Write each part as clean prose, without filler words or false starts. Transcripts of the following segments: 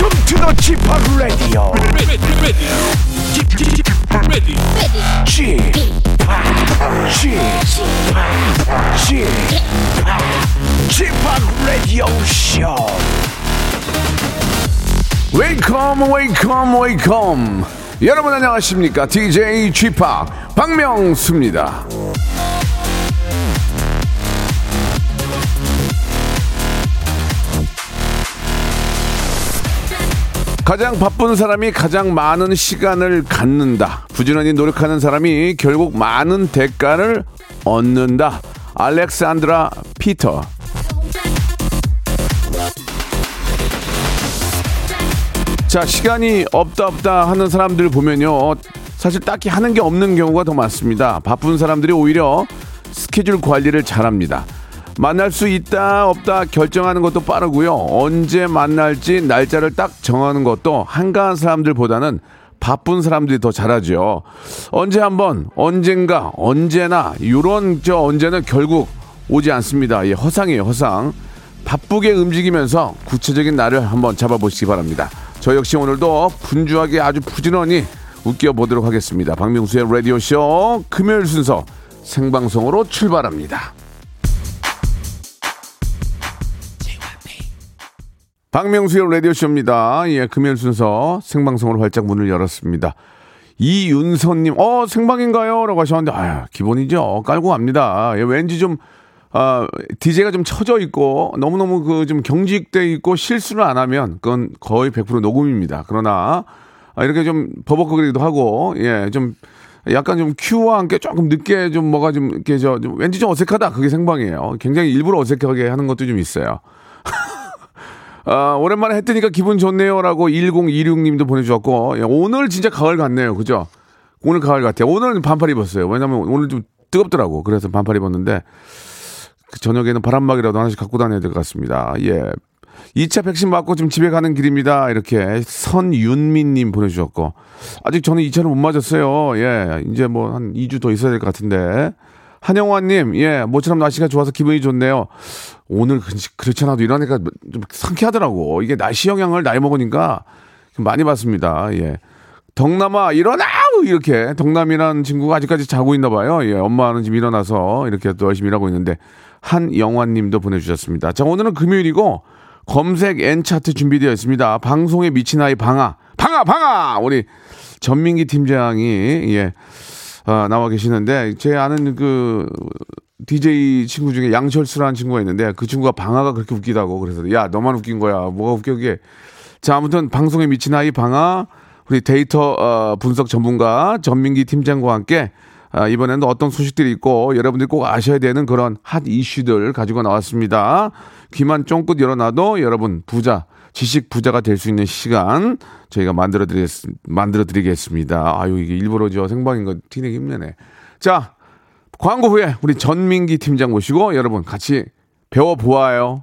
Welcome to the G Park Radio. G Park, G Park Radio Show. Welcome, welcome, welcome. 여러분 안녕하십니까? DJ G Park 박명수입니다. 가장 바쁜 사람이 가장 많은 시간을 갖는다. 부지런히 노력하는 사람이 결국 많은 대가를 얻는다. 알렉산드라 피터. 자, 시간이 없다 하는 사람들 보면요, 사실 딱히 하는 게 없는 경우가 더 많습니다. 바쁜 사람들이 오히려 스케줄 관리를 잘합니다. 만날 수 있다 없다 결정하는 것도 빠르고요. 언제 만날지 날짜를 딱 정하는 것도 한가한 사람들보다는 바쁜 사람들이 더 잘하죠. 언제 한번, 언젠가, 언제나 이런 저 언제는 결국 오지 않습니다. 예, 허상이에요, 허상. 바쁘게 움직이면서 구체적인 날을 한번 잡아보시기 바랍니다. 저 역시 오늘도 분주하게 아주 부지런히 웃겨보도록 하겠습니다. 박명수의 라디오쇼 금요일 순서 생방송으로 출발합니다. 박명수의 라디오쇼입니다. 예, 금요일 순서 생방송으로 활짝 문을 열었습니다. 이윤선님, 생방인가요? 라고 하셨는데, 아유, 기본이죠. 깔고 갑니다. 예, 왠지 좀, DJ가 좀 처져 있고, 너무너무 그 좀 경직돼 있고, 실수를 안 하면, 그건 거의 100% 녹음입니다. 그러나, 이렇게 좀 버벅거리기도 하고, 예, 좀, 약간 좀 큐와 함께 조금 늦게 좀 뭐가 좀, 이렇게 좀 왠지 좀 어색하다. 그게 생방이에요. 굉장히 일부러 어색하게 하는 것도 좀 있어요. 오랜만에 했더니까 기분 좋네요 라고 1026님도 보내주셨고, 예, 오늘 진짜 가을 같네요. 그죠? 오늘 가을 같아요. 오늘은 반팔 입었어요. 왜냐면 오늘 좀 뜨겁더라고. 그래서 반팔 입었는데 그 저녁에는 바람막이라도 하나씩 갖고 다녀야 될 것 같습니다. 예, 2차 백신 맞고 지금 집에 가는 길입니다. 이렇게 선윤미님 보내주셨고, 아직 저는 2차를 못 맞았어요. 예, 이제 뭐 한 2주 더 있어야 될 것 같은데. 한영환님, 예, 모처럼 날씨가 좋아서 기분이 좋네요. 오늘 그렇지 않아도 일하니까 좀 상쾌하더라고. 이게 날씨 영향을 나이 먹으니까 많이 받습니다. 예. 덕남아, 일어나! 이렇게. 덕남이라는 친구가 아직까지 자고 있나 봐요. 예, 엄마는 지금 일어나서 이렇게 또 열심히 일하고 있는데, 한영환 님도 보내주셨습니다. 자, 오늘은 금요일이고, 검색 N차트 준비되어 있습니다. 방송에 미친 아이 방아. 방아! 우리 전민기 팀장이, 예, 나와 계시는데, 제 아는 그 DJ 친구 중에 양철수라는 친구가 있는데, 그 친구가 방아가 그렇게 웃기다고. 그래서 야, 너만 웃긴 거야, 뭐가 웃겨 그게. 자, 아무튼 방송에 미친 아이 방아, 우리 데이터 분석 전문가 전민기 팀장과 함께 이번에는 어떤 소식들이 있고 여러분들이 꼭 아셔야 되는 그런 핫 이슈들 가지고 나왔습니다. 귀만 쫑긋 열어놔도 여러분 부자, 지식 부자가 될 수 있는 시간 저희가 만들어드리겠습니다. 아유, 이게 일부러 저 생방인 거 티내기 힘내네. 자, 광고 후에 우리 전민기 팀장 모시고 여러분 같이 배워보아요.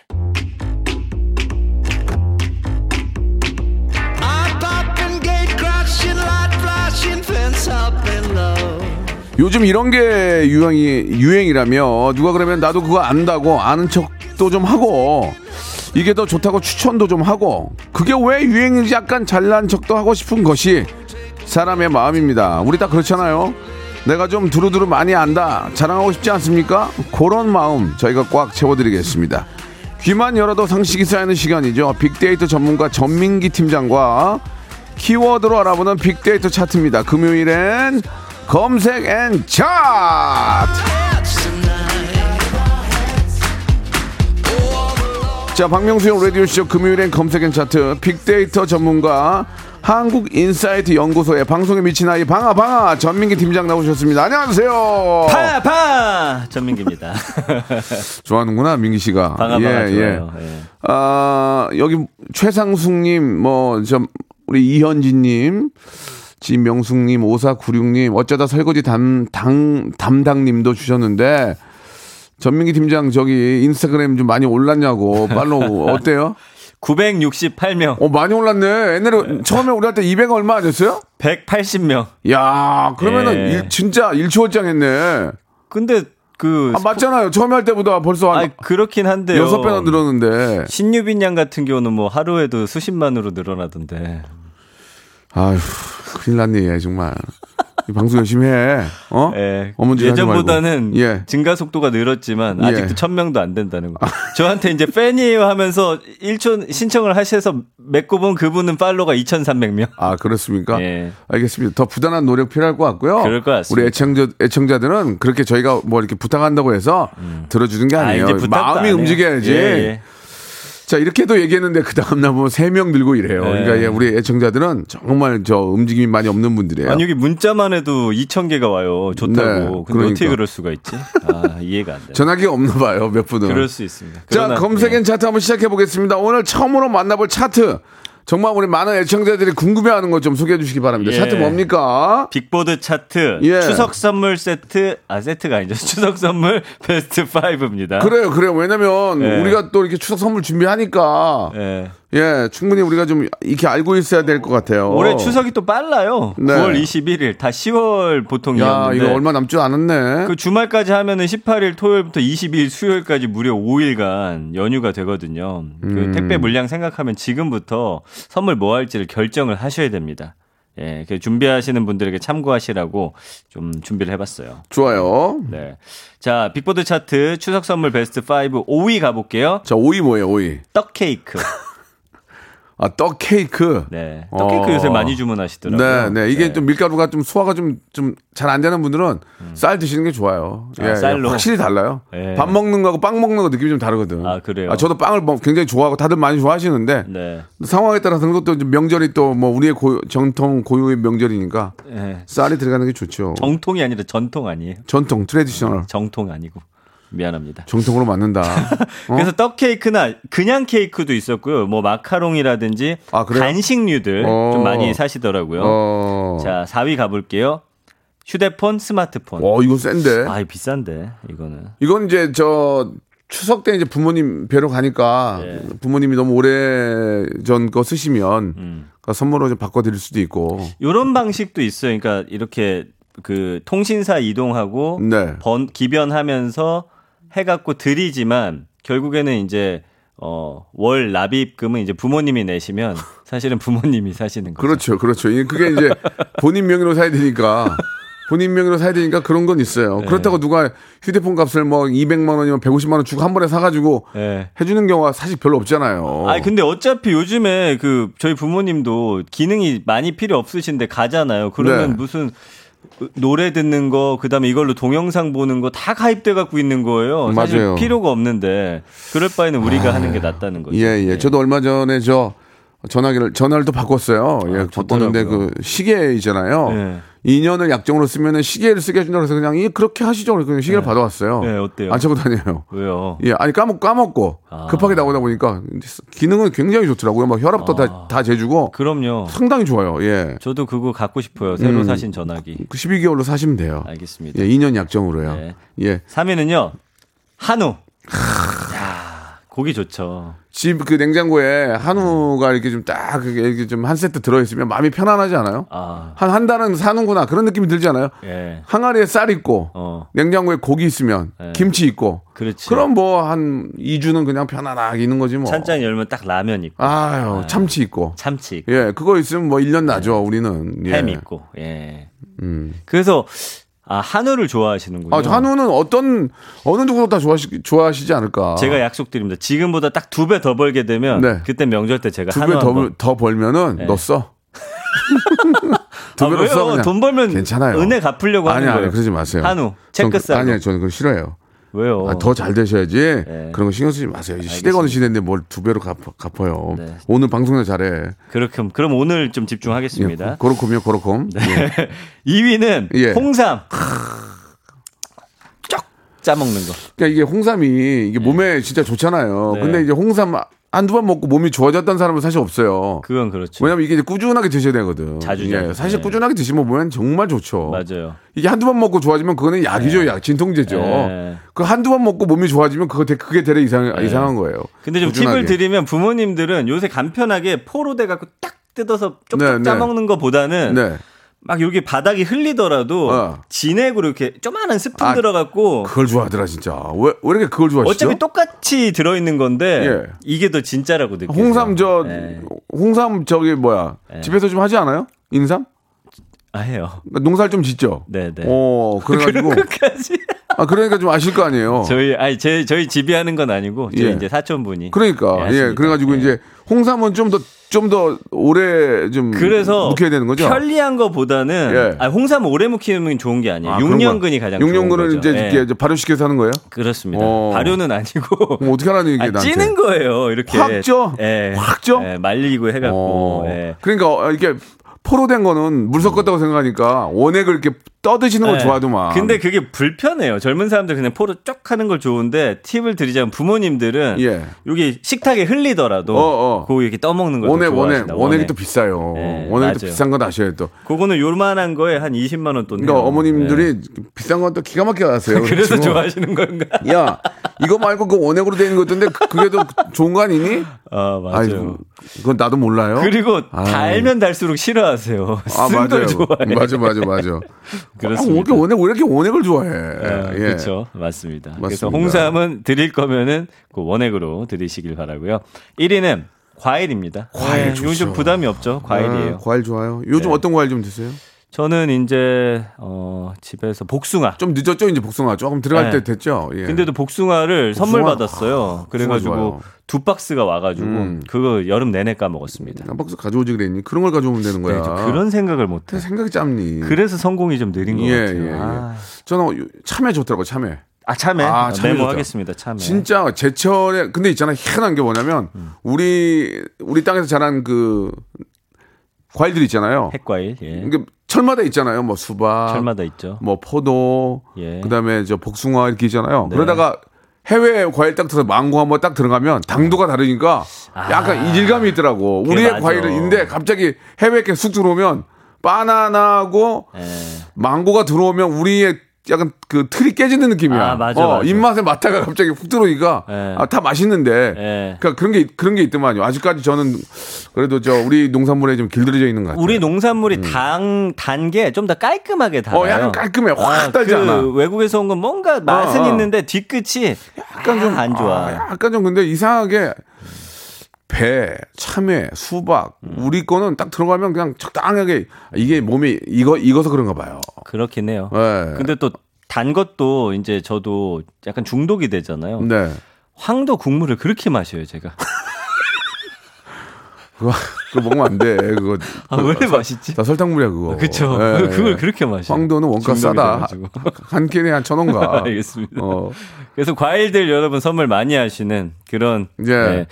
요즘 이런 게 유행이라며 누가 그러면 나도 그거 안다고 아는 척도 좀 하고, 이게 더 좋다고 추천도 좀 하고, 그게 왜 유행인지 약간 잘난 척도 하고 싶은 것이 사람의 마음입니다. 우리 다 그렇잖아요. 내가 좀 두루두루 많이 안다 자랑하고 싶지 않습니까? 그런 마음 저희가 꽉 채워드리겠습니다. 귀만 열어도 상식이 쌓이는 시간이죠. 빅데이터 전문가 전민기 팀장과 키워드로 알아보는 빅데이터 차트입니다. 금요일엔 검색 앤 차트. 자, 박명수형 라디오쇼 금요일엔 검색 앤 차트. 빅데이터 전문가 한국인사이트 연구소의 방송에 미친 아이 방아 전민기 팀장 나오셨습니다. 안녕하세요. 방아 전민기입니다. 좋아하는구나, 민기 씨가. 방아 좋아요. 예. 여기 최상숙님, 우리 이현진님, 지명숙님, 오사 구륙님, 어쩌다 설거지 담당님도 주셨는데, 전민기 팀장 저기 인스타그램 좀 많이 올랐냐고. 팔로우 어때요? 968명. 어, 많이 올랐네. 옛날에 처음에 우리 할 때 200 얼마 아니었어요? 180명. 야, 그러면은 예. 진짜 일취월장 했네. 근데 그 맞잖아요. 처음에 할 때보다 벌써 한 그렇긴 한데요. 6배나 늘었는데. 신유빈 양 같은 경우는 뭐 하루에도 수십만으로 늘어나던데. 아휴, 큰일 났네, 정말. 방송 열심히 해. 어? 예. 예전보다는 예. 증가 속도가 늘었지만 아직도 1000명도 안 된다는 거. 저한테 이제 팬이에요 하면서 1촌 신청을 하셔서 맺고 본 그분은 팔로가 2300명. 아, 그렇습니까? 예. 알겠습니다. 더 부단한 노력 필요할 것 같고요. 그럴 것 같습니다. 우리 애청자들은 그렇게 저희가 뭐 이렇게 부탁한다고 해서 들어주는 게 아니에요. 아, 마음이 움직여야지. 예, 예. 자, 이렇게도 얘기했는데 그 다음 날 보면 3명 늘고 이래요. 네. 그러니까 우리 애청자들은 정말 저 움직임이 많이 없는 분들이에요. 아니, 여기 문자만 해도 2,000개가 와요. 좋다고. 네, 근데 그러니까. 어떻게 그럴 수가 있지? 아, 이해가 안 돼요. 전화기가 없나 봐요, 몇 분은. 그럴 수 있습니다. 자, 검색엔 차트 한번 시작해 보겠습니다. 오늘 처음으로 만나볼 차트. 정말 우리 많은 애청자들이 궁금해하는 것 좀 소개해 주시기 바랍니다. 예. 차트 뭡니까? 빅보드 차트, 예. 추석 선물 세트, 아 세트가 아니죠. 추석 선물 베스트 5입니다. 그래요. 왜냐면 예. 우리가 또 이렇게 추석 선물 준비하니까 예 충분히 우리가 좀 이렇게 알고 있어야 될 것 같아요. 올해 추석이 또 빨라요. 네. 9월 21일 다 10월 보통이었는데. 야, 이거 얼마 남지 않았네. 그 주말까지 하면은 18일 토요일부터 22일 수요일까지 무려 5일간 연휴가 되거든요. 그 택배 물량 생각하면 지금부터 선물 뭐 할지를 결정을 하셔야 됩니다. 예, 준비하시는 분들에게 참고하시라고 좀 준비를 해봤어요. 좋아요. 네, 자 빅보드 차트 추석 선물 베스트 5 5위 가볼게요. 자 5위 뭐예요? 5위 떡 케이크. 아, 떡 케이크. 네, 떡 케이크 요새 많이 주문하시더라고요. 네, 이게 좀 밀가루가 좀 소화가 좀 잘 안 되는 분들은 쌀 드시는 게 좋아요. 예, 아, 쌀로 확실히 달라요. 예. 밥 먹는 거하고 빵 먹는 거 느낌이 좀 다르거든. 아, 그래요. 아, 저도 빵을 굉장히 좋아하고 다들 많이 좋아하시는데 네. 상황에 따라서는 또 명절이 또 뭐 우리의 정통 고유의 명절이니까 예. 쌀이 들어가는 게 좋죠. 정통이 아니라 전통 아니에요? 전통 트레디셔널. 정통 아니고. 미안합니다. 정통으로 맞는다. 어? 그래서 떡 케이크나 그냥 케이크도 있었고요. 뭐 마카롱이라든지 간식류들 좀 많이 사시더라고요. 자, 4위 가볼게요. 휴대폰, 스마트폰. 어, 이거 센데. 아, 비싼데 이거는. 이건 이제 저 추석 때 이제 부모님 뵈러 가니까 네. 부모님이 너무 오래 전 거 쓰시면 그러니까 선물로 좀 바꿔드릴 수도 있고. 이런 방식도 있어요. 그러니까 이렇게 그 통신사 이동하고 네. 기변하면서 해갖고 드리지만 결국에는 이제 월 납입금은 이제 부모님이 내시면 사실은 부모님이 사시는 거죠. 그렇죠. 그게 이제 본인 명의로 사야 되니까 그런 건 있어요. 네. 그렇다고 누가 휴대폰 값을 뭐 200만 원이면 150만 원 주고 한 번에 사가지고 네. 해주는 경우가 사실 별로 없잖아요. 아니 근데 어차피 요즘에 그 저희 부모님도 기능이 많이 필요 없으신데 가잖아요. 그러면 네. 무슨 노래 듣는 거, 그 다음에 이걸로 동영상 보는 거 다 가입돼 갖고 있는 거예요. 사실 맞아요. 필요가 없는데 그럴 바에는 우리가 하는 게 낫다는 거죠. 예. 저도 얼마 전에 저 전화를 또 바꿨어요. 예, 바꿨는데 그 시계 있잖아요. 예. 2년을 약정으로 쓰면은 시계를 쓰게 해준다고 해서 그냥 그렇게 하시죠. 그냥 시계를 예. 받아왔어요. 예, 어때요? 안 차고 다녀요. 왜요? 예, 아니 까먹고 급하게 나오다 보니까 기능은 굉장히 좋더라고요. 막 혈압도 다 재주고. 그럼요. 상당히 좋아요. 예. 저도 그거 갖고 싶어요. 새로 사신 전화기. 12개월로 사시면 돼요. 알겠습니다. 예, 2년 약정으로요. 네. 예. 3위는요. 한우. 고기 좋죠. 집 그 냉장고에 한우가 이렇게 좀 딱 이렇게 좀 한 세트 들어있으면 마음이 편안하지 않아요? 한 달은 사는구나 그런 느낌이 들지 않아요? 예. 항아리에 쌀 있고 냉장고에 고기 있으면 예. 김치 있고. 그렇지. 그럼 뭐 한 2주는 그냥 편안하게 있는 거지 뭐. 찬장 열면 딱 라면 있고. 아유, 참치 있고. 예, 그거 있으면 뭐 1년 나죠. 예. 우리는. 예. 햄 있고. 예. 그래서. 아, 한우를 좋아하시는군요. 아, 한우는 어느 누구도 다 좋아하시지 않을까. 제가 약속드립니다. 지금보다 딱 2배 더 벌게 되면 네. 그때 명절 때 제가 한우 2배 더 벌면은 네. 너 써. 2배로 써. 그냥. 돈 벌면 괜찮아요. 은혜 갚으려고 하는 거예요. 아니, 그러지 마세요. 한우 체크살. 아니요, 저는 그거 싫어요. 왜요? 아, 더 잘 되셔야지. 네. 그런 거 신경 쓰지 마세요. 이제 시대가 어느 시대인데 뭘 2배로 갚아요. 네. 오늘 방송도 잘해. 그럼 오늘 좀 집중하겠습니다. 예, 그렇군요. 네. 예. 2위는 예. 홍삼. 쫙 짜먹는 거. 그러니까 이게 홍삼이 몸에 진짜 좋잖아요. 네. 근데 이제 홍삼 한두 번 먹고 몸이 좋아졌다는 사람은 사실 없어요. 그건 그렇죠. 왜냐면 이게 이제 꾸준하게 드셔야 되거든. 자주. 예, 사실 네. 꾸준하게 드시면 보면 정말 좋죠. 맞아요. 이게 한두 번 먹고 좋아지면 그거는 약이죠. 네. 약, 진통제죠. 네. 그 한두 번 먹고 몸이 좋아지면 그게 되레 이상한 거예요. 근데 좀 꾸준하게. 팁을 드리면 부모님들은 요새 간편하게 포로 돼갖고 딱 뜯어서 쪽쪽 네, 짜먹는 것보다는 네. 막 여기 바닥이 흘리더라도 진액으로 이렇게 조그마한 스푼 들어갖고 그걸 좋아하더라 진짜. 왜 이렇게 그걸 좋아하시죠? 어차피 똑같이 들어있는 건데 예. 이게 더 진짜라고 느껴요. 홍삼 저기 뭐야 예. 집에서 좀 하지 않아요? 인삼? 해요. 농사를 좀 짓죠. 네네. 오 그래가지고. 끝까지. 그러니까 좀 아실 거 아니에요. 저희 집이 하는 건 아니고 저희 예. 이제 사촌분이. 그러니까 예 그래가지고 예. 이제 홍삼은 좀 더 오래 좀 묵혀야 되는 거죠. 편리한 거보다는 예. 홍삼 오래 묵히면 좋은 게 아니에요. 육년근이 가장 좋은 거죠. 육년근을 이제 발효시켜서 하는 거예요? 그렇습니다. 발효는 아니고 어떻게 하라는 얘기예요? 찌는 거예요. 이렇게 확죠. 예. 확죠. 예. 말리고 해갖고. 예. 그러니까 이게 포로 된 거는 물 섞었다고 생각하니까 원액을 이렇게 떠드시는 걸 네. 좋아하더만. 근데 그게 불편해요. 젊은 사람들 그냥 포로 쫙 하는 걸 좋은데 팁을 드리자면 부모님들은 예. 여기 식탁에 흘리더라도 그거 이렇게 떠먹는 걸 좋아하신다. 원액이 또 비싸요. 네, 원액이 또 비싼 건 아셔야 또. 그거는 요만한 거에 한 20만 원 돈. 그러니까 어머님들이 네. 비싼 건 또 기가 막히게 하세요. 그래서 좋아하시는 건가? 야 이거 말고 그 원액으로 돼 있는 것인데 그게 더 좋은 거 아니니? 맞아요. 아이고, 그건 나도 몰라요. 그리고 달면 달수록 싫어. 하세요. 맞아요. 좋아해. 맞아. 그렇습니다. 왜 이렇게 원액을 좋아해? 예. 그렇죠, 맞습니다. 그래서 홍삼은 드릴 거면은 그 원액으로 드리시길 바라고요. 1위는 과일입니다. 과일 좋죠. 요즘 부담이 없죠. 과일이에요. 과일 좋아요. 요즘 네. 어떤 과일 좀 드세요? 저는 이제 집에서 복숭아. 좀 늦었죠, 이제 복숭아. 조금 들어갈 네. 때 됐죠. 예. 근데도 복숭아를 선물 받았어요. 그래가지고 좋아요. 2박스가 와가지고 그거 여름 내내 까먹었습니다. 1박스 가져오지 그랬니? 그런 걸 가져오면 되는 거야. 그런 생각을 못해. 생각이 짧니. 그래서 성공이 좀 느린 것 같아요. 저는 참외 좋더라고요. 참외? 메모하겠습니다. 참외. 진짜 제철에 근데 있잖아 희한한 게 뭐냐면 우리 땅에서 자란 그 과일들 있잖아요. 핵과일. 예. 그러니까 철마다 있잖아요. 뭐 수박, 철마다 있죠. 뭐 포도, 예. 그다음에 저 복숭아 이렇게 있잖아요. 네. 그러다가 해외 과일 딱 들어서 망고 한번 딱 들어가면 당도가 다르니까 약간 이질감이 있더라고. 우리의 과일인데 갑자기 해외에 쑥 들어오면 바나나하고 망고가 들어오면 우리의 약간 그 틀이 깨지는 느낌이야. 맞아. 입맛에 맡다가 갑자기 훅 들어오니까 다 맛있는데. 그러니까 그런 게 있더만요. 아직까지 저는 그래도 우리 농산물에 좀 길들여져 있는 것 같아요. 우리 농산물이 단 게 좀 더 깔끔하게 달아요. 약간 깔끔해. 확 달지 않아. 외국에서 온 건 뭔가 맛은 있는데 뒤끝이 약간 좀 안 좋아. 약간 좀 근데 이상하게 배, 참외, 수박 우리 거는 딱 들어가면 그냥 적당하게 이게 몸이 익어서 그런가 봐요. 그렇긴 해요. 네. 근데 또 단 것도 이제 저도 약간 중독이 되잖아요. 네. 황도 국물을 그렇게 마셔요 제가. 그거 먹으면 안 돼. 그거 원래 맛있지. 다 설탕물이야 그거. 그렇죠. 예, 그걸 그렇게 마셔. 황도는 원가 싸다. 한 캔에 한 1,000원가. 알겠습니다. 그래서 과일들 여러분 선물 많이 하시는 그런. 예. 네.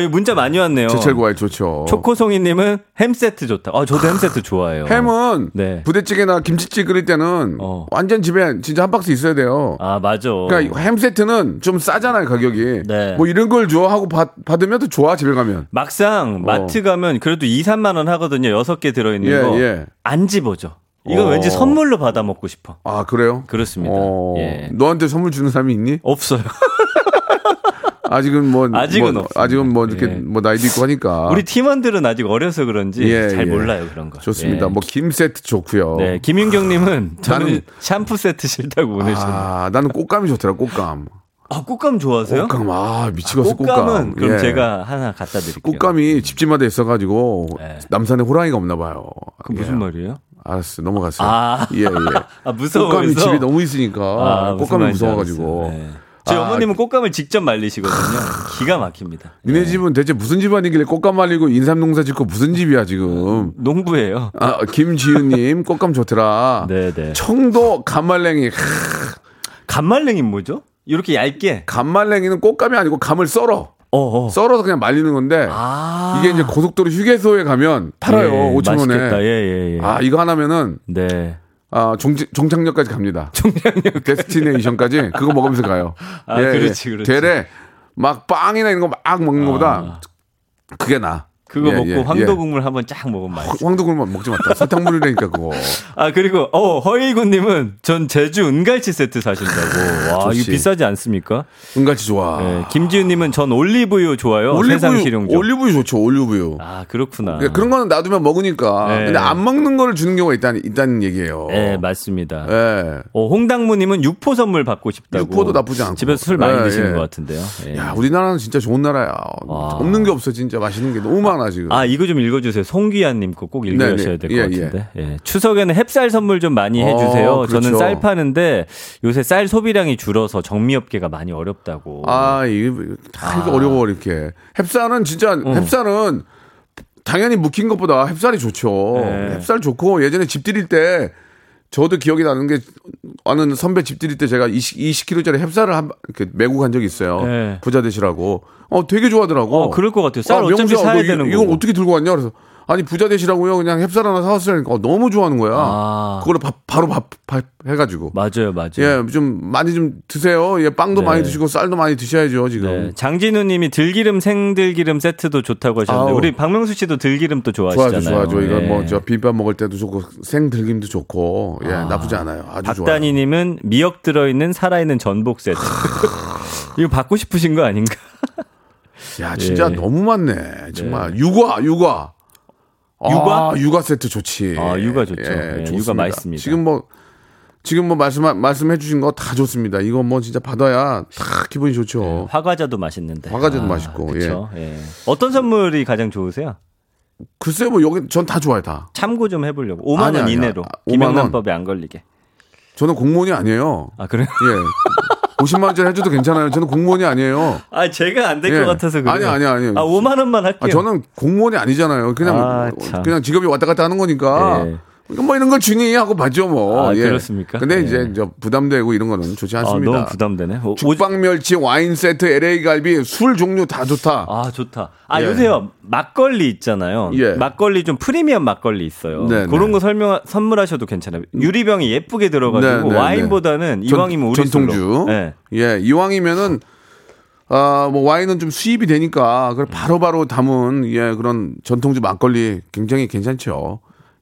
이 문자 많이 왔네요. 제철 과일 좋죠. 초코송이님은 햄 세트 좋다. 저도 햄 세트 좋아해요. 햄은 네. 부대찌개나 김치찌개 끓일 때는 완전 집에 진짜 한 박스 있어야 돼요. 맞아. 그러니까 햄 세트는 좀 싸잖아요 가격이. 네. 뭐 이런 걸 좋아하고 받으면 또 좋아 집에 가면. 막상 마트 가면 그래도 2-3만 원 하거든요. 6개 들어있는 거. 안 집어져. 이거 왠지 선물로 받아 먹고 싶어. 그래요? 그렇습니다. 예. 너한테 선물 주는 사람이 있니? 없어요. 아직은 이렇게 나이도 있고 하니까. 우리 팀원들은 아직 어려서 그런지 잘 몰라요 그런 거. 좋습니다. 김 세트 좋고요. 네, 김윤경님은 저는 샴푸 세트 싫다고 보내주셨네요. 나는 꽃감이 좋더라. 꽃감. 꽃감 좋아하세요? 꽃감, 미치겠어, 꽃감. 꽃감은 그럼 제가 하나 갖다 드릴게요. 꽃감이 집집마다 있어가지고 남산에 호랑이가 없나 봐요. 그 무슨 말이에요? 알았어, 넘어갔어요. 무서워서. 꽃감이 집에 너무 있으니까 꽃감이 무서워가지고. 저희 어머님은 꽃감을 직접 말리시거든요. 기가 막힙니다. 니네 집은 대체 무슨 집안이길래 꽃감 말리고 인삼농사 짓고 무슨 집이야 지금? 농부예요. 김지은님 꽃감 좋더라. 네네. 청도 감말랭이. 감말랭이 뭐죠? 이렇게 얇게. 감말랭이는 꽃감이 아니고 감을 썰어. 썰어서 그냥 말리는 건데 이게 이제 고속도로 휴게소에 가면 팔아요. 5,000원에. 예. 이거 하나면은 네. 종착역까지 갑니다. 종착역 데스티네이션까지 그거 먹으면서 가요. 그렇지. 대래 막 빵이나 이런 거 막 먹는 것보다 그게 나. 그거 먹고 황도국물 한번 쫙 먹으면 맛있어. 황도국물 먹지 마다. 설탕물이라니까 그거. 아 그리고 허이구님은 전 제주 은갈치 세트 사신다고. 와 좋지. 이거 비싸지 않습니까? 은갈치 좋아. 네, 김지은님은 전 올리브유 좋아요. 세상 실용적. 올리브유 좋죠. 올리브유. 아 그렇구나. 네, 그런 거는 놔두면 먹으니까. 네. 근데 안 먹는 거를 주는 경우가 있다는 얘기예요. 네 맞습니다. 네. 홍당무님은 육포 선물 받고 싶다고. 육포도 나쁘지 않고. 집에서 술 많이 드시는 것 같은데요. 네. 야 우리나라는 진짜 좋은 나라야. 와. 없는 게 없어 진짜. 맛있는 게 너무 많아. 지금. 아 이거 좀 읽어주세요. 송귀한님 거 꼭 읽어주셔야 될 것 같은데. 예. 추석에는 햅쌀 선물 좀 많이 해주세요. 그렇죠. 저는 쌀 파는데 요새 쌀 소비량이 줄어서 정미업계가 많이 어렵다고. 아 이거 다 이거 어려워 이렇게. 햅쌀은 진짜 햅쌀은 당연히 묵힌 것보다 햅쌀이 좋죠. 네. 햅쌀 좋고 예전에 집 들일 때 저도 기억이 나는 게 아는 선배 집 들일 때 제가 20kg짜리 햅쌀을 이렇게 메고 간 적이 있어요. 네. 부자 되시라고. 되게 좋아하더라고. 그럴 것 같아요. 쌀 어차피 사야 되는 거. 이걸 어떻게 들고 왔냐? 그래서 아니 부자 되시라고요. 그냥 햅쌀 하나 사왔으니까 너무 좋아하는 거야. 그걸 바로 밥 해가지고. 맞아요. 예, 좀 많이 좀 드세요. 예, 빵도 네. 많이 드시고 쌀도 많이 드셔야죠 지금. 네. 장진우님이 들기름 생들기름 세트도 좋다고 하셨는데 우리 박명수 씨도 들기름 또 좋아하시잖아요. 좋아하죠. 이거 네. 뭐 저 비빔밥 먹을 때도 좋고 생들김도 좋고 예, 나쁘지 않아요. 아주 좋아요. 박다니님은 미역 들어있는 살아있는 전복 세트. 이거 받고 싶으신 거 아닌가? 야 진짜 너무 많네 정말. 네. 육아 세트 좋지. 아 육아 좋죠. 예, 예, 육아 맛있습니다. 지금 뭐 말씀해 주신 거 다 좋습니다. 이거 뭐 진짜 받아야 다 기분이 좋죠. 네, 화과자도 맛있는데. 화과자도 맛있고. 그렇죠. 예. 어떤 선물이 가장 좋으세요? 글쎄요, 뭐 여기 전 다 좋아요 다. 참고 좀 해보려고. 5만 원 이내로. 김영란법에 안 걸리게. 저는 공무원이 아니에요. 아 그래요? 예. 50만 원짜리 해줘도 괜찮아요. 저는 공무원이 아니에요. 아 제가 안 될 것 같아서 그래요. 아니. 아 5만 원만 할게요. 저는 공무원이 아니잖아요. 그냥 직업이 왔다 갔다 하는 거니까. 예. 뭐 이런 걸 주니 하고 봤죠 뭐. 아, 예. 그렇습니까? 근데 이제 저 부담되고 이런 거는 좋지 않습니다. 너무 부담되네. 죽빵 멸치 와인 세트 LA 갈비 술 종류 다 좋다. 아 좋다. 아 예. 요새요 막걸리 있잖아요. 예. 막걸리 좀 프리미엄 막걸리 있어요. 네네. 그런 거 선물하셔도 괜찮아요. 유리병이 예쁘게 들어가지고 네네. 와인보다는 네네. 이왕이면 우리 전통주. 네. 예 이왕이면은. 뭐 와인은 좀 수입이 되니까 그걸 바로바로 담은 예 그런 전통주 막걸리 굉장히 괜찮죠.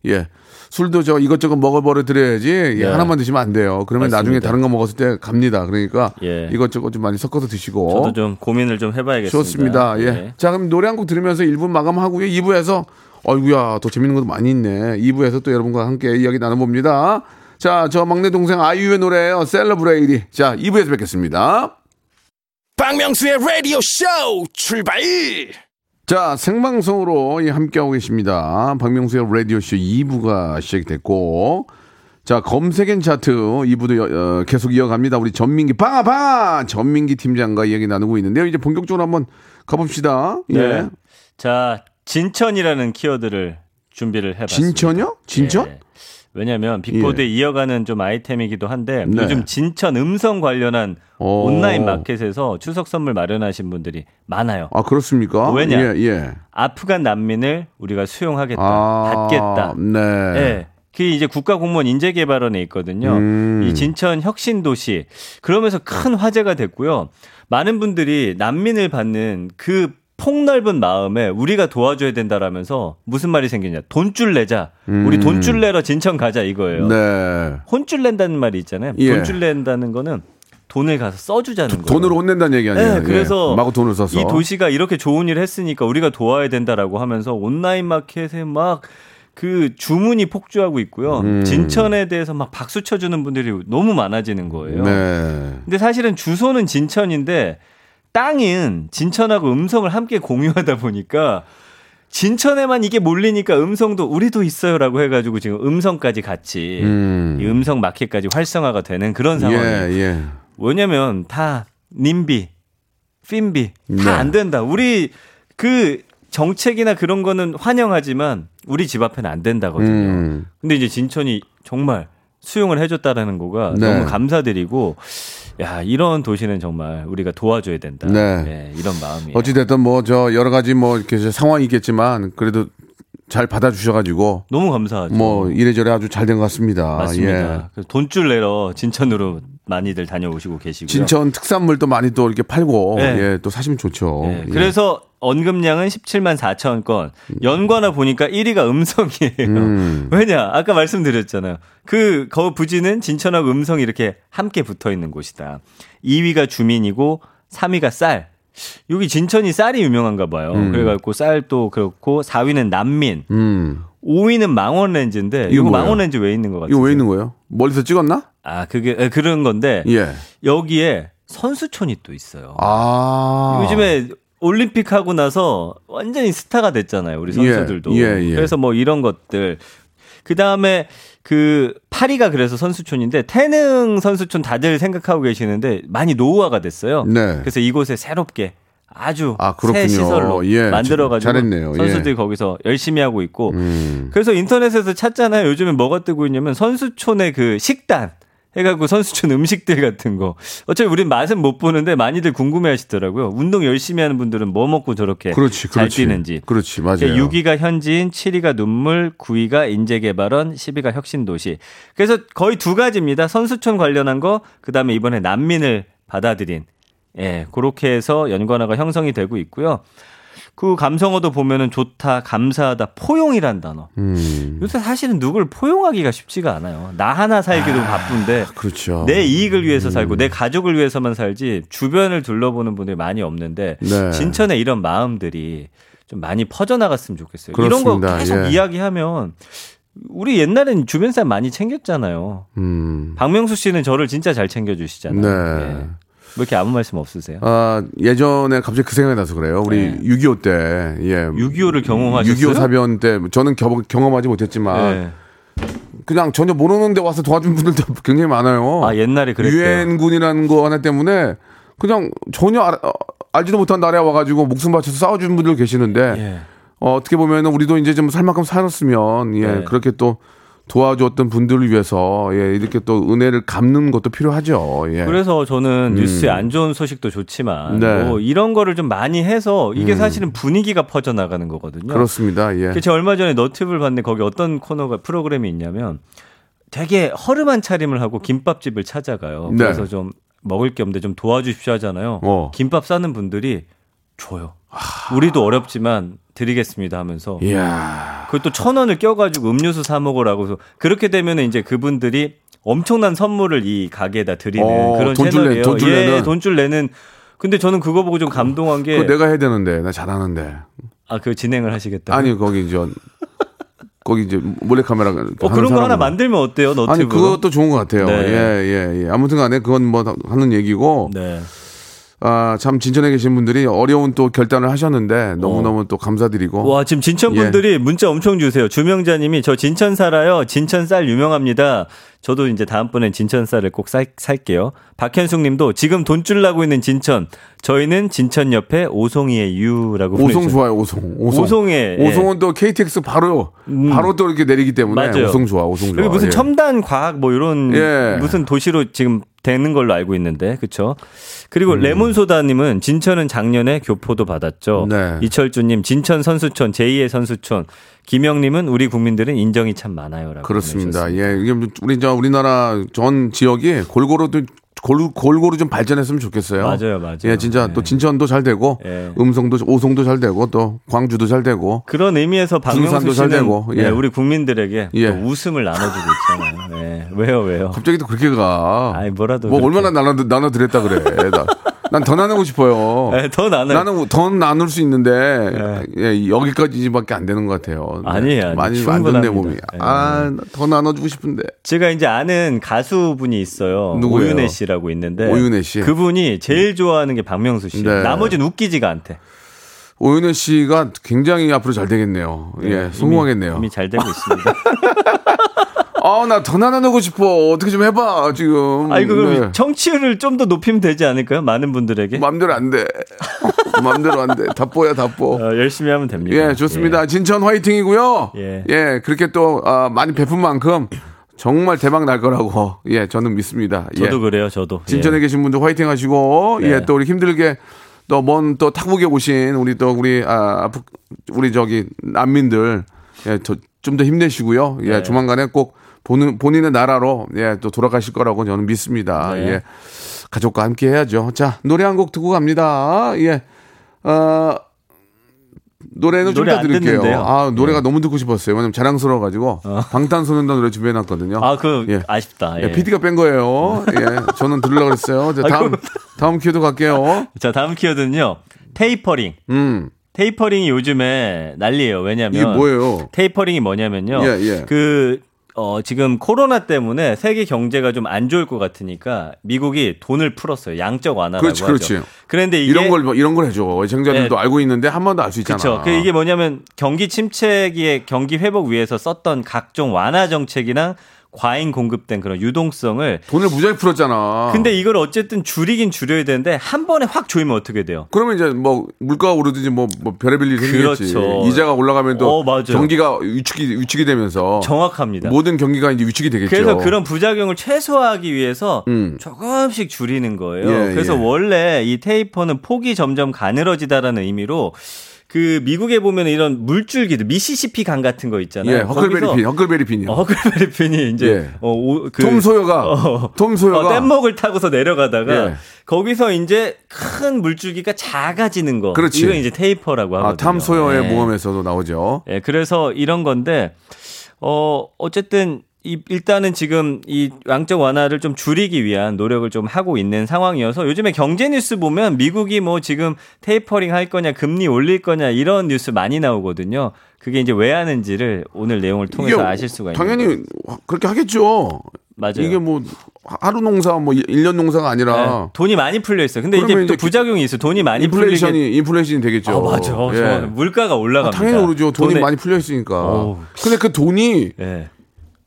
예. 술도 저 이것저것 먹어버려 드려야지 예, 하나만 드시면 안 돼요. 그러면 맞습니다. 나중에 다른 거 먹었을 때 갑니다. 그러니까 이것저것 좀 많이 섞어서 드시고. 저도 좀 고민을 좀 해봐야겠습니다. 좋습니다. 예. 네. 자 그럼 노래 한 곡 들으면서 1부 마감하고요. 2부에서 어이구야 더 재밌는 것도 많이 있네. 2부에서 또 여러분과 함께 이야기 나눠봅니다. 자 저 막내 동생 아이유의 노래예요. 셀러브레이트. 자 2부에서 뵙겠습니다. 박명수의 라디오 쇼 출발. 자 생방송으로 함께하고 계십니다. 박명수의 라디오쇼 2부가 시작됐고 자 검색엔 차트 2부도 계속 이어갑니다. 우리 전민기 전민기 팀장과 이야기 나누고 있는데요. 이제 본격적으로 한번 가봅시다. 네. 예. 자 진천이라는 키워드를 준비를 해봤습니다. 진천요? 진천? 네. 왜냐하면 빅보드에 이어가는 좀 아이템이기도 한데 요즘 진천 음성 관련한 온라인 마켓에서 추석 선물 마련하신 분들이 많아요. 아 그렇습니까? 왜냐? 아프간 난민을 우리가 수용하겠다, 받겠다. 네. 네. 그게 이제 국가공무원 인재개발원에 있거든요. 이 진천 혁신도시. 그러면서 큰 화제가 됐고요. 많은 분들이 난민을 받는 그 폭넓은 마음에 우리가 도와줘야 된다라면서 무슨 말이 생기냐. 돈줄 내자. 우리 돈줄 내러 진천 가자 이거예요. 네. 혼줄 낸다는 말이 있잖아요. 돈줄 낸다는 거는 돈을 가서 써주자는 거예요. 돈으로 혼낸다는 얘기 아니에요. 네, 그래서 마구 돈을 써서. 이 도시가 이렇게 좋은 일을 했으니까 우리가 도와야 된다라고 하면서 온라인 마켓에 막 그 주문이 폭주하고 있고요. 진천에 대해서 막 박수 쳐주는 분들이 너무 많아지는 거예요. 네. 근데 사실은 주소는 진천인데 땅인 진천하고 음성을 함께 공유하다 보니까 진천에만 이게 몰리니까 음성도 우리도 있어요라고 해가지고 지금 음성까지 같이 이 음성 마켓까지 활성화가 되는 그런 상황이에요. 왜냐면 다 님비, 핀비 다 안 된다. 우리 그 정책이나 그런 거는 환영하지만 우리 집 앞에는 안 된다거든요. 근데 이제 진천이 정말 수용을 해줬다라는 거가 너무 감사드리고 야 이런 도시는 정말 우리가 도와줘야 된다. 네, 이런 마음이. 어찌됐든 뭐 저 여러 가지 뭐 이렇게 상황이 있겠지만 그래도 잘 받아주셔가지고 너무 감사하죠. 뭐 이래저래 아주 잘 된 것 같습니다. 맞습니다. 예. 돈줄 내러 진천으로 많이들 다녀오시고 계시고요. 진천 특산물도 많이 또 이렇게 팔고 네. 예, 또 사시면 좋죠. 네. 예. 그래서 언급량은 17만 4천 건. 연관을 보니까 1위가 음성이에요. 왜냐? 아까 말씀드렸잖아요. 그 부지는 진천하고 음성 이렇게 함께 붙어있는 곳이다. 2위가 주민이고 3위가 쌀. 여기 진천이 쌀이 유명한가 봐요. 그래갖고 쌀도 그렇고 4위는 난민. 5위는 망원렌즈인데 이거 망원렌즈 왜 있는 것 같아요? 이거 왜 있는 거예요? 멀리서 찍었나? 아 그게 그런 건데 예. 여기에 선수촌이 또 있어요. 아. 요즘에 올림픽 하고 나서 완전히 스타가 됐잖아요. 우리 선수들도. 예. 예. 예. 그래서 뭐 이런 것들. 그다음에 그 파리가 그래서 선수촌인데 태릉 선수촌 다들 생각하고 계시는데 많이 노후화가 됐어요. 네. 그래서 이곳에 새롭게 아주 새 시설로 예, 만들어가지고 잘했네요. 선수들이 예. 거기서 열심히 하고 있고 그래서 인터넷에서 찾잖아요. 요즘에 뭐가 뜨고 있냐면 선수촌의 그 식단 해가지고 선수촌 음식들 같은 거. 어차피 우린 맛은 못 보는데 많이들 궁금해하시더라고요. 운동 열심히 하는 분들은 뭐 먹고 저렇게 잘 뛰는지. 그렇지, 맞아요. 그러니까 6위가 현지인, 7위가 눈물, 9위가 인재개발원, 10위가 혁신도시. 그래서 거의 두 가지입니다. 선수촌 관련한 거, 그다음에 이번에 난민을 받아들인. 예, 그렇게 해서 연관어가 형성이 되고 있고요. 그 감성어도 보면은 좋다, 감사하다, 포용이란 단어. 요새 사실은 누굴 포용하기가 쉽지가 않아요. 나 하나 살기도 바쁜데. 그렇죠. 내 이익을 위해서 살고 내 가족을 위해서만 살지 주변을 둘러보는 분들이 많이 없는데 네. 진천에 이런 마음들이 좀 많이 퍼져나갔으면 좋겠어요. 그렇습니다. 이런 거 계속 예. 이야기하면 우리 옛날엔 주변 사람 많이 챙겼잖아요. 박명수 씨는 저를 진짜 잘 챙겨주시잖아요. 네. 예. 왜 이렇게 아무 말씀 없으세요? 아, 예전에 갑자기 그 생각이 나서 그래요. 우리 네. 6.25 때, 예. 6.25를 경험하셨어요? 6.25 사변 때, 저는 경험하지 못했지만, 네. 그냥 전혀 모르는데 와서 도와준 분들도 굉장히 많아요. 아, 옛날에 그랬어요. 유엔군이라는 거 하나 때문에, 그냥 전혀 알지도 못한 나라에 와가지고 목숨 바쳐서 싸워준 분들 계시는데, 예. 어떻게 보면 우리도 이제 좀 살 만큼 살았으면, 예. 네. 그렇게 또, 도와줬던 분들을 위해서 예, 이렇게 또 은혜를 갚는 것도 필요하죠. 예. 그래서 저는 뉴스에 안 좋은 소식도 좋지만 네. 뭐 이런 거를 좀 많이 해서 이게 사실은 분위기가 퍼져나가는 거거든요. 그렇습니다. 예. 제가 얼마 전에 너튜브를 봤는데 거기 어떤 코너가 프로그램이 있냐면 되게 허름한 차림을 하고 김밥집을 찾아가요. 네. 그래서 좀 먹을 게 없는데 좀 도와주십시오 하잖아요. 김밥 싸는 분들이 줘요. 우리도 어렵지만 드리겠습니다 하면서 이야. 그걸 또 1,000원을 껴가지고 음료수 사 먹으라고 해서 그렇게 되면 이제 그분들이 엄청난 선물을 이 가게에다 드리는 그런 돈 채널이에요. 예, 돈줄 내는. 근데 저는 그거 보고 좀 감동한 게 내가 해야 되는데 나 잘하는데. 아, 그 진행을 하시겠다. 아니 거기 이제 몰래카메라 그런 거 하나 만들면 어때요? 너튜브. 아니 그것도 좋은 것 같아요. 네. 예. 아무튼간에 그건 뭐 하는 얘기고. 네. 아, 참 진천에 계신 분들이 어려운 또 결단을 하셨는데 너무너무 또 감사드리고. 와, 지금 진천 분들이 예. 문자 엄청 주세요. 주명자님이 저 진천 살아요. 진천 쌀 유명합니다. 저도 이제 다음번엔 진천 쌀을 꼭 살게요. 박현숙님도 지금 돈 줄라고 있는 진천. 저희는 진천 옆에 오송이의 유라고 불러요. 오송 좋아요. 오송. 오송에 오송은 예. 또 KTX 바로 또 이렇게 내리기 때문에 맞아요. 오송 좋아. 여기 무슨 예. 첨단 과학 뭐 이런 예. 무슨 도시로 지금 되는 걸로 알고 있는데 그렇죠. 그리고 레몬소다님은 진천은 작년에 교포도 받았죠. 네. 이철주님 진천 선수촌 제2의 선수촌. 김영님은 우리 국민들은 인정이 참 많아요라고. 그렇습니다. 보내주셨습니다. 예, 우리 저 우리나라 전 지역이 골고루 좀 발전했으면 좋겠어요. 맞아요. 예, 진짜 예. 또 진천도 잘 되고, 예. 음성도 오송도 잘 되고, 또 광주도 잘 되고. 그런 의미에서 방송도 잘 되고, 예, 우리 국민들에게 예. 웃음을 나눠주고 있잖아요. 예. 왜요? 갑자기 또 그렇게 가. 아니 뭐라도. 뭐 그렇게. 얼마나 나눠드렸다 그래. 난 더 나누고 싶어요. 네, 더 나눌 수 있는데 예, 여기까지밖에 안 되는 것 같아요. 네. 아니에요. 많이 만든 내 몸이. 네. 아, 더 나눠주고 싶은데. 제가 이제 아는 가수분이 있어요. 누구예요? 오윤혜 씨라고 있는데. 오윤혜 씨. 그분이 제일 좋아하는 게 박명수 씨. 네. 나머지는 웃기지가 않대. 오윤혜 씨가 굉장히 앞으로 잘 되겠네요. 네. 예, 성공하겠네요. 이미 잘 되고 있습니다. 아, 나 더 나눠내고 싶어. 어떻게 좀 해봐, 지금. 아니, 그럼 네. 청취율을 좀 더 높이면 되지 않을까요? 많은 분들에게. 맘대로 안 돼. 맘대로 안 돼. 답보야. 열심히 하면 됩니다. 예, 좋습니다. 예. 진천 화이팅이고요. 예, 그렇게 또 많이 베푼 만큼 정말 대박 날 거라고. 예, 저는 믿습니다. 저도 예. 그래요, 저도. 진천에 예. 계신 분들 화이팅 하시고, 네. 예, 또 우리 힘들게 또 먼 또 탁북에 오신 우리 저기 난민들. 예, 좀 더 힘내시고요. 예, 네. 조만간에 꼭 본인의 나라로 예, 또 돌아가실 거라고 저는 믿습니다. 네. 예. 가족과 함께 해야죠. 자, 노래 한 곡 듣고 갑니다. 예. 노래는 좀 이따 드릴게요. 아, 노래가 네. 너무 듣고 싶었어요. 왜냐면 자랑스러워가지고 방탄소년단 노래 준비해놨거든요. 아, 그 예. 아쉽다. 예. 예, PD가 뺀 거예요. 예, 저는 들으려고 그랬어요. 자, 다음 키워드 갈게요. 자, 다음 키워드는요. 테이퍼링. 테이퍼링이 요즘에 난리예요. 왜냐면 이게 뭐예요? 테이퍼링이 뭐냐면요. 예, 예. 지금 코로나 때문에 세계 경제가 좀 안 좋을 것 같으니까 미국이 돈을 풀었어요. 양적 완화라고 하죠. 그렇지. 그런데 이런 걸 해줘. 정자님도 네. 알고 있는데 한 번도 알 수 있잖아. 그렇죠. 이게 뭐냐면 경기 침체기에 경기 회복 위해서 썼던 각종 완화 정책이랑 과잉 공급된 그런 유동성을 돈을 무지하게 풀었잖아. 근데 이걸 어쨌든 줄이긴 줄여야 되는데 한 번에 확 조이면 어떻게 돼요? 그러면 이제 뭐 물가가 오르든지 뭐 별의별 일이 생기겠지. 그렇죠. 이자가 올라가면 또 경기가 위축이 되면서 정확합니다. 모든 경기가 이제 위축이 되겠죠. 그래서 그런 부작용을 최소화하기 위해서 조금씩 줄이는 거예요. 예, 그래서 예. 원래 이 테이퍼는 폭이 점점 가늘어지다라는 의미로 그 미국에 보면 이런 물줄기들 미시시피 강 같은 거 있잖아요. 예, 허클베리핀이요. 허클베리핀이 이제 예. 톰 소여가 뗏목을 타고서 내려가다가 예. 거기서 이제 큰 물줄기가 작아지는 거. 그렇지. 이건 이제 테이퍼라고 하거든요. 아, 톰 소여의 예. 모험에서도 나오죠. 예, 그래서 이런 건데 어쨌든. 일단은 지금 이 양적 완화를 좀 줄이기 위한 노력을 좀 하고 있는 상황이어서 요즘에 경제 뉴스 보면 미국이 뭐 지금 테이퍼링 할 거냐 금리 올릴 거냐 이런 뉴스 많이 나오거든요. 그게 이제 왜 하는지를 오늘 내용을 통해서 아실 수가 당연히 있는 당연히 그렇게 하겠죠. 맞아요. 이게 뭐 하루 농사 뭐 1년 농사가 아니라 네, 돈이 많이 풀려 있어요. 근데 이게 또 부작용이 있어요. 돈이 많이 인플레이션이 되겠죠. 아, 맞아. 예. 물가가 올라갑니다. 아, 당연히 오르죠. 돈이 많이 풀려 있으니까. 오. 근데 그 돈이 네.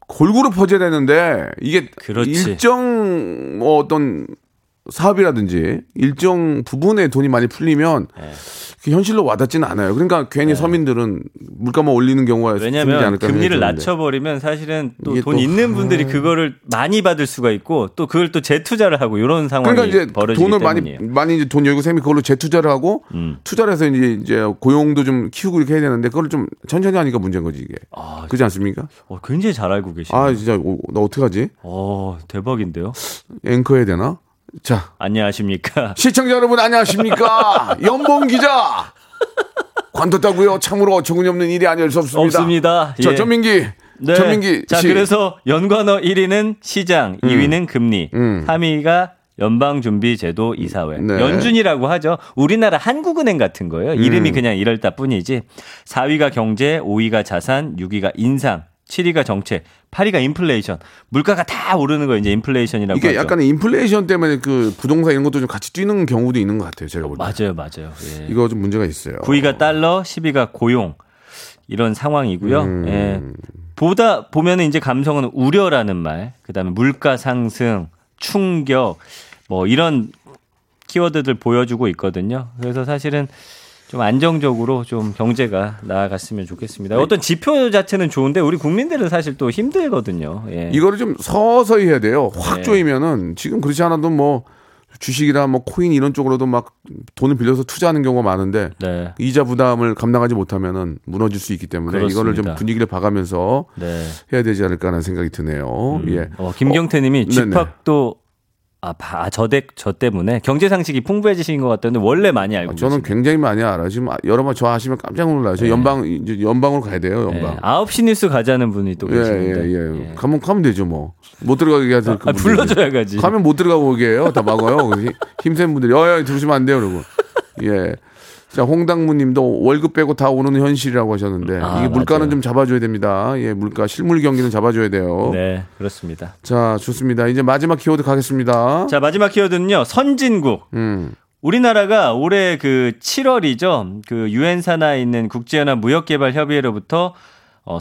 골고루 퍼져야 되는데 이게 그렇지. 일정 어떤 사업이라든지 일정 부분에 돈이 많이 풀리면 네. 그게 현실로 와닿지는 않아요. 그러니까 괜히 네. 서민들은 물가만 올리는 경우가 생기지 않을까. 왜냐하면 금리를 낮춰버리면 사실은 또 돈 있는 분들이 그거를 많이 받을 수가 있고 또 그걸 또 재투자를 하고 이런 상황이 그러니까 이제 벌어지기 돈을 때문이에요. 많이 이제 돈 여유고 생기면 그걸로 재투자를 하고 투자를 해서 이제 고용도 좀 키우고 이렇게 해야 되는데 그걸 좀 천천히 하니까 문제인 거지 이게. 아, 그렇지 않습니까? 굉장히 잘 알고 계시네요. 아 진짜 나 어떡하지? 대박인데요. 앵커해야 되나? 자, 안녕하십니까. 시청자 여러분 안녕하십니까. 연봉 기자 관뒀다고요. 참으로 어처구니없는 일이 아닐 수 없습니다. 없습니다. 저 예. 전민기. 네. 전민기. 자, 그래서 연관어 1위는 시장, 2위는 금리, 3위가 연방준비제도 이사회. 네. 연준이라고 하죠. 우리나라 한국은행 같은 거예요. 이름이 그냥 이럴 따뿐이지. 4위가 경제, 5위가 자산, 6위가 인상. 7위가 정책, 8위가 인플레이션. 물가가 다 오르는 거 이제 인플레이션이라고 이게 하죠. 약간의 인플레이션 때문에 그 부동산 이런 것도 좀 같이 뛰는 경우도 있는 것 같아요. 제가 볼 때. 맞아요. 예. 이거 좀 문제가 있어요. 9위가 달러, 10위가 고용 이런 상황이고요. 예. 보다 보면 이제 감성은 우려라는 말, 그다음에 물가 상승, 충격 뭐 이런 키워드들 보여주고 있거든요. 그래서 사실은. 좀 안정적으로 좀 경제가 나아갔으면 좋겠습니다. 어떤 지표 자체는 좋은데 우리 국민들은 사실 또 힘들거든요. 예. 이거를 좀 서서히 해야 돼요. 확 조이면은 지금 그렇지 않아도 뭐 주식이나 뭐 코인 이런 쪽으로도 막 돈을 빌려서 투자하는 경우가 많은데 네. 이자 부담을 감당하지 못하면은 무너질 수 있기 때문에 그렇습니다. 이거를 좀 분위기를 봐가면서 네. 해야 되지 않을까라는 생각이 드네요. 예. 김경태님이 집합도 저 때문에 경제 상식이 풍부해지신 것 같던데 원래 많이 알고 계세요. 저는 계시네. 굉장히 많이 알아요. 지금 여러분 저 아시면 깜짝 놀라요. 저 연방으로 가야 돼요. 연방. 9시 뉴스 가자는 분이 또 계시는데. 예. 가면 되죠 뭐. 못 들어가게 하죠. 불러줘야 가지. 가면 못 들어가고 오게 해요. 다 막아요. 힘센 분들이 들으시면 안 돼요. 그러고. 예. 자, 홍당무님도 월급 빼고 다 오는 현실이라고 하셨는데 이게 물가는 맞아요. 좀 잡아줘야 됩니다. 예, 물가 실물 경기는 잡아줘야 돼요. 네, 그렇습니다. 자, 좋습니다. 이제 마지막 키워드 가겠습니다. 자, 마지막 키워드는요. 선진국. 우리나라가 올해 그 7월이죠. 그 UN 산하에 있는 국제연합 무역개발협의회로부터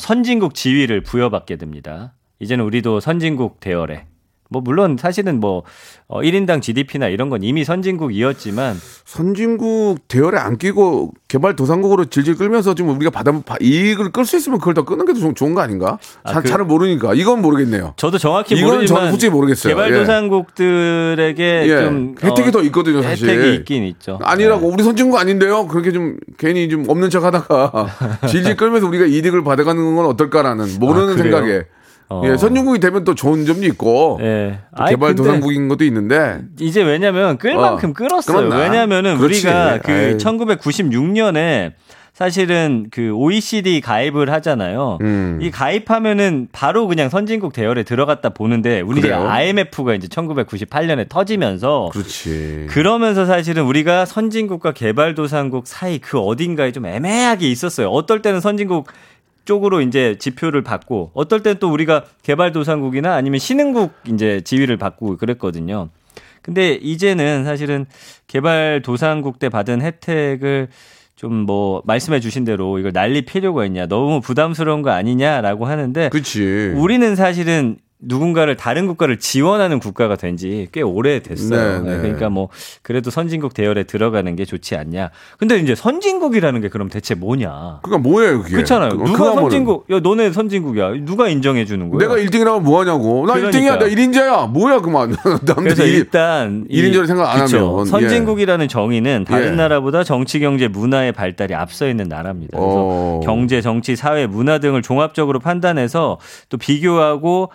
선진국 지위를 부여받게 됩니다. 이제는 우리도 선진국 대열에. 뭐 물론 사실은 1인당 GDP나 이런 건 이미 선진국이었지만 선진국 대열에 안 끼고 개발도상국으로 질질 끌면서 지금 우리가 이익을 끌 수 있으면 그걸 더 끄는 게 더 좋은 거 아닌가? 잘은 모르니까 이건 모르겠네요. 저도 정확히 모르지만 저는 솔직히 모르겠어요. 개발도상국들에게 예. 좀 혜택이 더 있거든요. 사실 혜택이 있긴 있죠. 아니라고 우리 선진국 아닌데요. 그렇게 좀 괜히 좀 없는 척하다가 질질 끌면서 우리가 이득을 받아가는 건 어떨까라는 모르는 생각에. 예, 선진국이 되면 또 좋은 점도 있고 예. 개발도상국인 것도 있는데 이제 왜냐면 끌만큼 끌었어요. 끌었나? 왜냐면은 그렇지. 우리가 그 1996년에 사실은 그 OECD 가입을 하잖아요. 이 가입하면은 바로 그냥 선진국 대열에 들어갔다 보는데 우리 이제 IMF가 이제 1998년에 터지면서 그렇지. 그러면서 사실은 우리가 선진국과 개발도상국 사이 그 어딘가에 좀 애매하게 있었어요. 어떨 때는 선진국 쪽으로 이제 지표를 받고 어떨 때는 또 우리가 개발도상국이나 아니면 신흥국 이제 지위를 받고 그랬거든요. 근데 이제는 사실은 개발도상국 때 받은 혜택을 좀 뭐 말씀해 주신 대로 이걸 날릴 필요가 있냐 너무 부담스러운 거 아니냐라고 하는데 그치. 우리는 사실은 누군가를 다른 국가를 지원하는 국가가 된 지 꽤 오래됐어요. 네네. 그러니까 뭐 그래도 선진국 대열에 들어가는 게 좋지 않냐. 근데 이제 선진국이라는 게 그럼 대체 뭐냐. 그러니까 뭐예요 그게. 그렇잖아요. 누가 선진국. 야 너네 선진국이야. 누가 인정해 주는 거야. 내가 1등이라면 뭐하냐고. 나 그러니까. 1등이야. 나 1인자야. 뭐야 그만. 그래서 일단 1인자를 생각 안 그쵸. 하면. 선진국이라는 정의는 다른 나라보다 정치, 경제, 문화의 발달이 앞서 있는 나라입니다. 그래서 경제, 정치, 사회, 문화 등을 종합적으로 판단해서 또 비교하고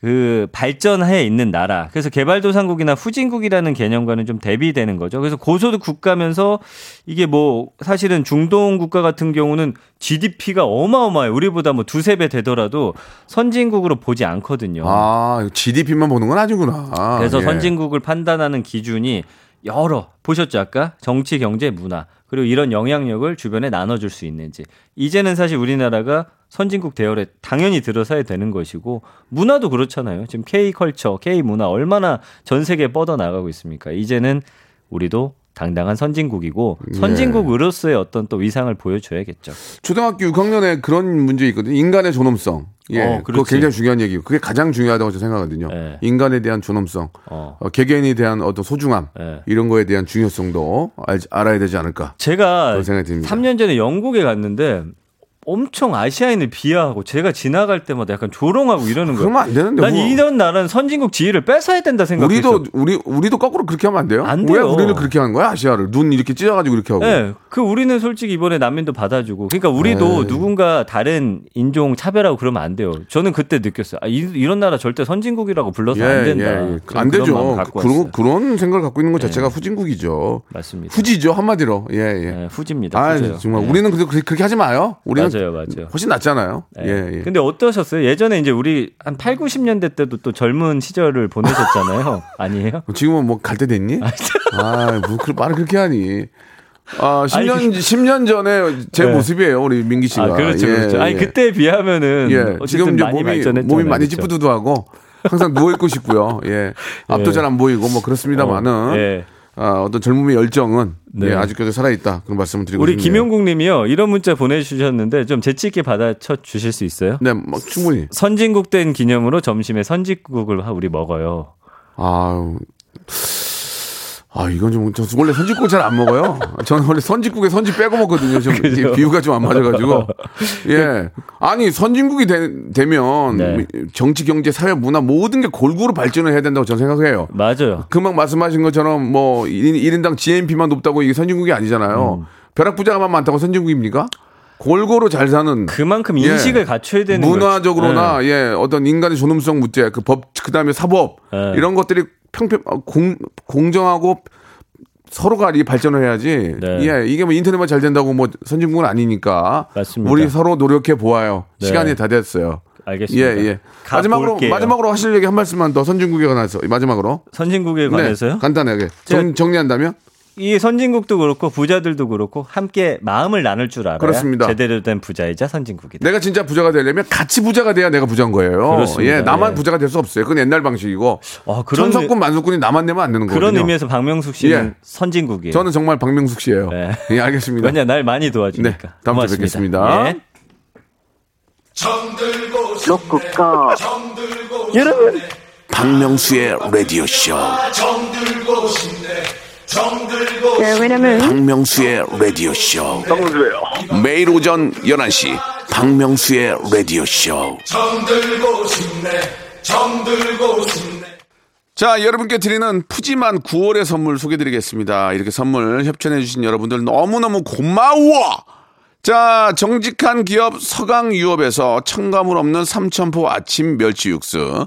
그 발전해 있는 나라. 그래서 개발도상국이나 후진국이라는 개념과는 좀 대비되는 거죠. 그래서 고소득 국가면서 이게 뭐 사실은 중동 국가 같은 경우는 GDP가 어마어마해요. 우리보다 뭐 두세 배 되더라도 선진국으로 보지 않거든요. 아, GDP만 보는 건 아니구나. 아, 그래서 선진국을 판단하는 기준이 여러 보셨죠 아까 정치, 경제, 문화 그리고 이런 영향력을 주변에 나눠줄 수 있는지 이제는 사실 우리나라가 선진국 대열에 당연히 들어서야 되는 것이고 문화도 그렇잖아요. 지금 K-컬처, K-문화 얼마나 전 세계에 뻗어나가고 있습니까? 이제는 우리도 당당한 선진국이고 선진국으로서의 어떤 또 위상을 보여줘야겠죠. 초등학교 6학년에 그런 문제 있거든요. 인간의 존엄성. 예, 그거 굉장히 중요한 얘기고 그게 가장 중요하다고 저는 생각하거든요. 예. 인간에 대한 존엄성, 개개인에 대한 어떤 소중함 이런 거에 대한 중요성도 알아야 되지 않을까. 제가 3년 전에 영국에 갔는데 엄청 아시아인을 비하하고 제가 지나갈 때마다 약간 조롱하고 이러는 거예요. 그러면 안 되는데. 난 이런 나라는 선진국 지위를 뺏어야 된다 생각했어. 우리도 거꾸로 그렇게 하면 안 돼요? 안 돼요. 왜 우리는 그렇게 하는 거야? 아시아를 눈 이렇게 찢어가지고 이렇게 하고. 네, 그 우리는 솔직히 이번에 난민도 받아주고. 그러니까 우리도 누군가 다른 인종 차별하고 그러면 안 돼요. 저는 그때 느꼈어요. 아, 이런 나라 절대 선진국이라고 불러서 안 된다. 안 되죠. 그런 생각을 갖고 있는 것 자체가 후진국이죠. 맞습니다. 후지죠 한마디로. 후지입니다. 아, 정말 우리는 그렇게 하지 마요. 우리는 맞아요. 훨씬 낫잖아요. 네. 예, 예. 근데 어떠셨어요? 예전에 이제 우리 한 8, 90년대 때도 또 젊은 시절을 보내셨잖아요. 아니에요? 지금은 뭐 갈 때 됐니? 아, 뭐 말을 그렇게 하니. 아, 10년 전에 제 모습이에요, 우리 민기 씨가. 아, 그렇죠, 그렇죠. 아니 그때에 비하면은 지금 이제 몸이 많이 찌뿌두두하고 항상 누워 있고 싶고요. 예, 앞도 잘 안 보이고 뭐 그렇습니다만은. 어떤 젊음의 열정은 아직까지 살아있다 그런 말씀을 드리고 우리 싶네요. 김용국님이요 이런 문자 보내주셨는데 좀 재치 있게 받아쳐 주실 수 있어요? 네, 막 충분히. 선진국 된 기념으로 점심에 선진국을 우리 먹어요. 이건 좀 원래 선진국 잘 안 먹어요. 저는 원래 선진국에 선지 빼고 먹거든요. 좀 비유가 좀 안 맞아가지고. 예, 아니 선진국이 되면 정치, 경제, 사회, 문화 모든 게 골고루 발전을 해야 된다고 저는 생각해요. 맞아요. 금방 말씀하신 것처럼 뭐 1인당 GNP만 높다고 이게 선진국이 아니잖아요. 벼락부자가만 많다고 선진국입니까? 골고루 잘 사는 그만큼 인식을 갖춰야 되는 문화적으로나 어떤 인간의 존엄성 문제, 그 법, 그다음에 사법 이런 것들이 평평 공정하고 서로가 이 발전을 해야지. 이게 뭐 인터넷만 잘 된다고 뭐 선진국은 아니니까. 맞습니다. 우리 서로 노력해 보아요. 시간이 다 됐어요. 알겠습니다. 예. 마지막으로 하실 얘기 한 말씀만 더 선진국에 관해서 마지막으로. 선진국에 관해서요? 간단하게 정리한다면? 이 선진국도 그렇고 부자들도 그렇고 함께 마음을 나눌 줄 알아야 그렇습니다. 제대로 된 부자이자 선진국이다. 내가 진짜 부자가 되려면 같이 부자가 돼야 내가 부자인 거예요. 그렇습니다. 나만 부자가 될 수 없어요. 그건 옛날 방식이고 천석군 만석군이 나만 내면 안 되는 거거든요. 그런 의미에서 박명숙 씨는 선진국이에요. 저는 정말 박명숙 씨예요. 예, 알겠습니다. 왜냐 날 많이 도와주니까. 네, 다음 주에 뵙겠습니다. 여러분 박명수의 라디오 쇼. 왜냐면 박명수의 라디오쇼 매일 오전 11시 박명수의 라디오쇼 자 여러분께 드리는 푸짐한 9월의 선물 소개드리겠습니다. 이렇게 선물 협찬해 주신 여러분들 너무너무 고마워. 자, 정직한 기업 서강유업에서 첨가물 없는 삼천포 아침 멸치 육수,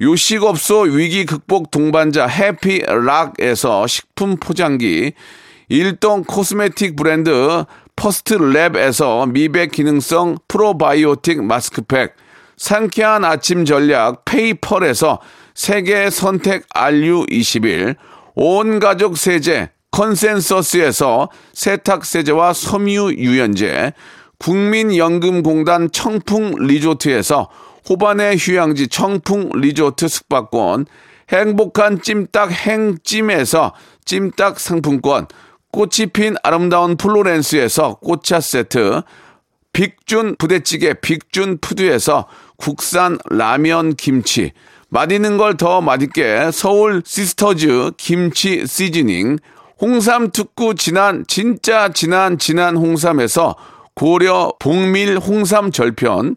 요식업소 위기 극복 동반자 해피락에서 식품 포장기, 일동 코스메틱 브랜드 퍼스트랩에서 미백 기능성 프로바이오틱 마스크팩, 상쾌한 아침 전략 페이펄에서 세계 선택 RU21, 온 가족 세제 컨센서스에서 세탁 세제와 섬유 유연제, 국민연금공단 청풍 리조트에서 호반의 휴양지 청풍 리조트 숙박권, 행복한 찜닭 행찜에서 찜닭 상품권, 꽃이 핀 아름다운 플로렌스에서 꽃차 세트, 빅준 부대찌개 빅준 푸드에서 국산 라면 김치, 맛있는 걸 더 맛있게 서울 시스터즈 김치 시즈닝, 홍삼 특구 진한 진짜 진한 홍삼에서 고려 복밀 홍삼 절편,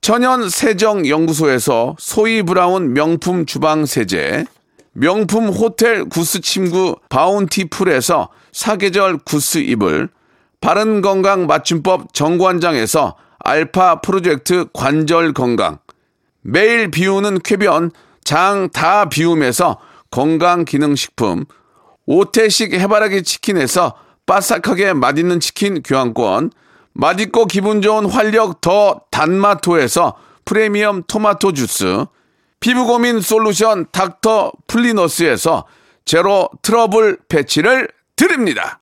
천연 세정 연구소에서 소이 브라운 명품 주방 세제, 명품 호텔 구스 침구 바운티풀에서 사계절 구스 이불, 바른 건강 맞춤법 정관장에서 알파 프로젝트 관절 건강, 매일 비우는 쾌변 장 다 비움에서 건강기능식품, 오태식 해바라기 치킨에서 바삭하게 맛있는 치킨 교환권, 맛있고 기분 좋은 활력 더 단마토에서 프리미엄 토마토 주스, 피부고민 솔루션 닥터 플리너스에서 제로 트러블 패치를 드립니다.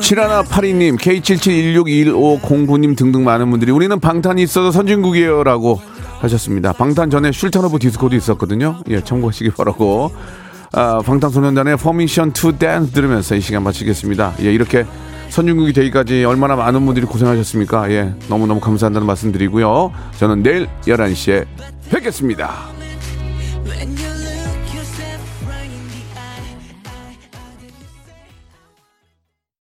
칠하나 파리님, K77162159님 등등 많은 분들이 우리는 방탄이 있어서 선진국이에요 라고 하셨습니다. 방탄 전에 슐턴 오브 디스코도 있었거든요. 예, 참고하시기 바라고, 방탄소년단의 퍼미션 투 댄스 들으면서 이 시간 마치겠습니다. 예, 이렇게 선진국이 되기까지 얼마나 많은 분들이 고생하셨습니까. 예, 너무너무 감사한다는 말씀 드리고요. 저는 내일 11시에 뵙겠습니다.